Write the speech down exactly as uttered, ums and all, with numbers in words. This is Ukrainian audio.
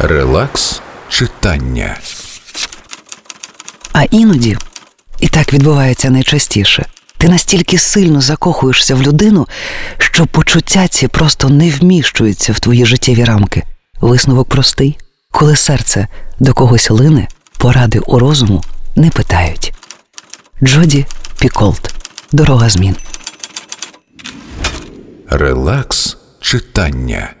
Релакс читання. А іноді, і так відбувається найчастіше, ти настільки сильно закохуєшся в людину, що почуття ці просто не вміщуються в твої життєві рамки. Висновок простий. Коли серце до когось лине, поради у розуму не питають. Джоді Піколт. Дорога змін. Релакс читання.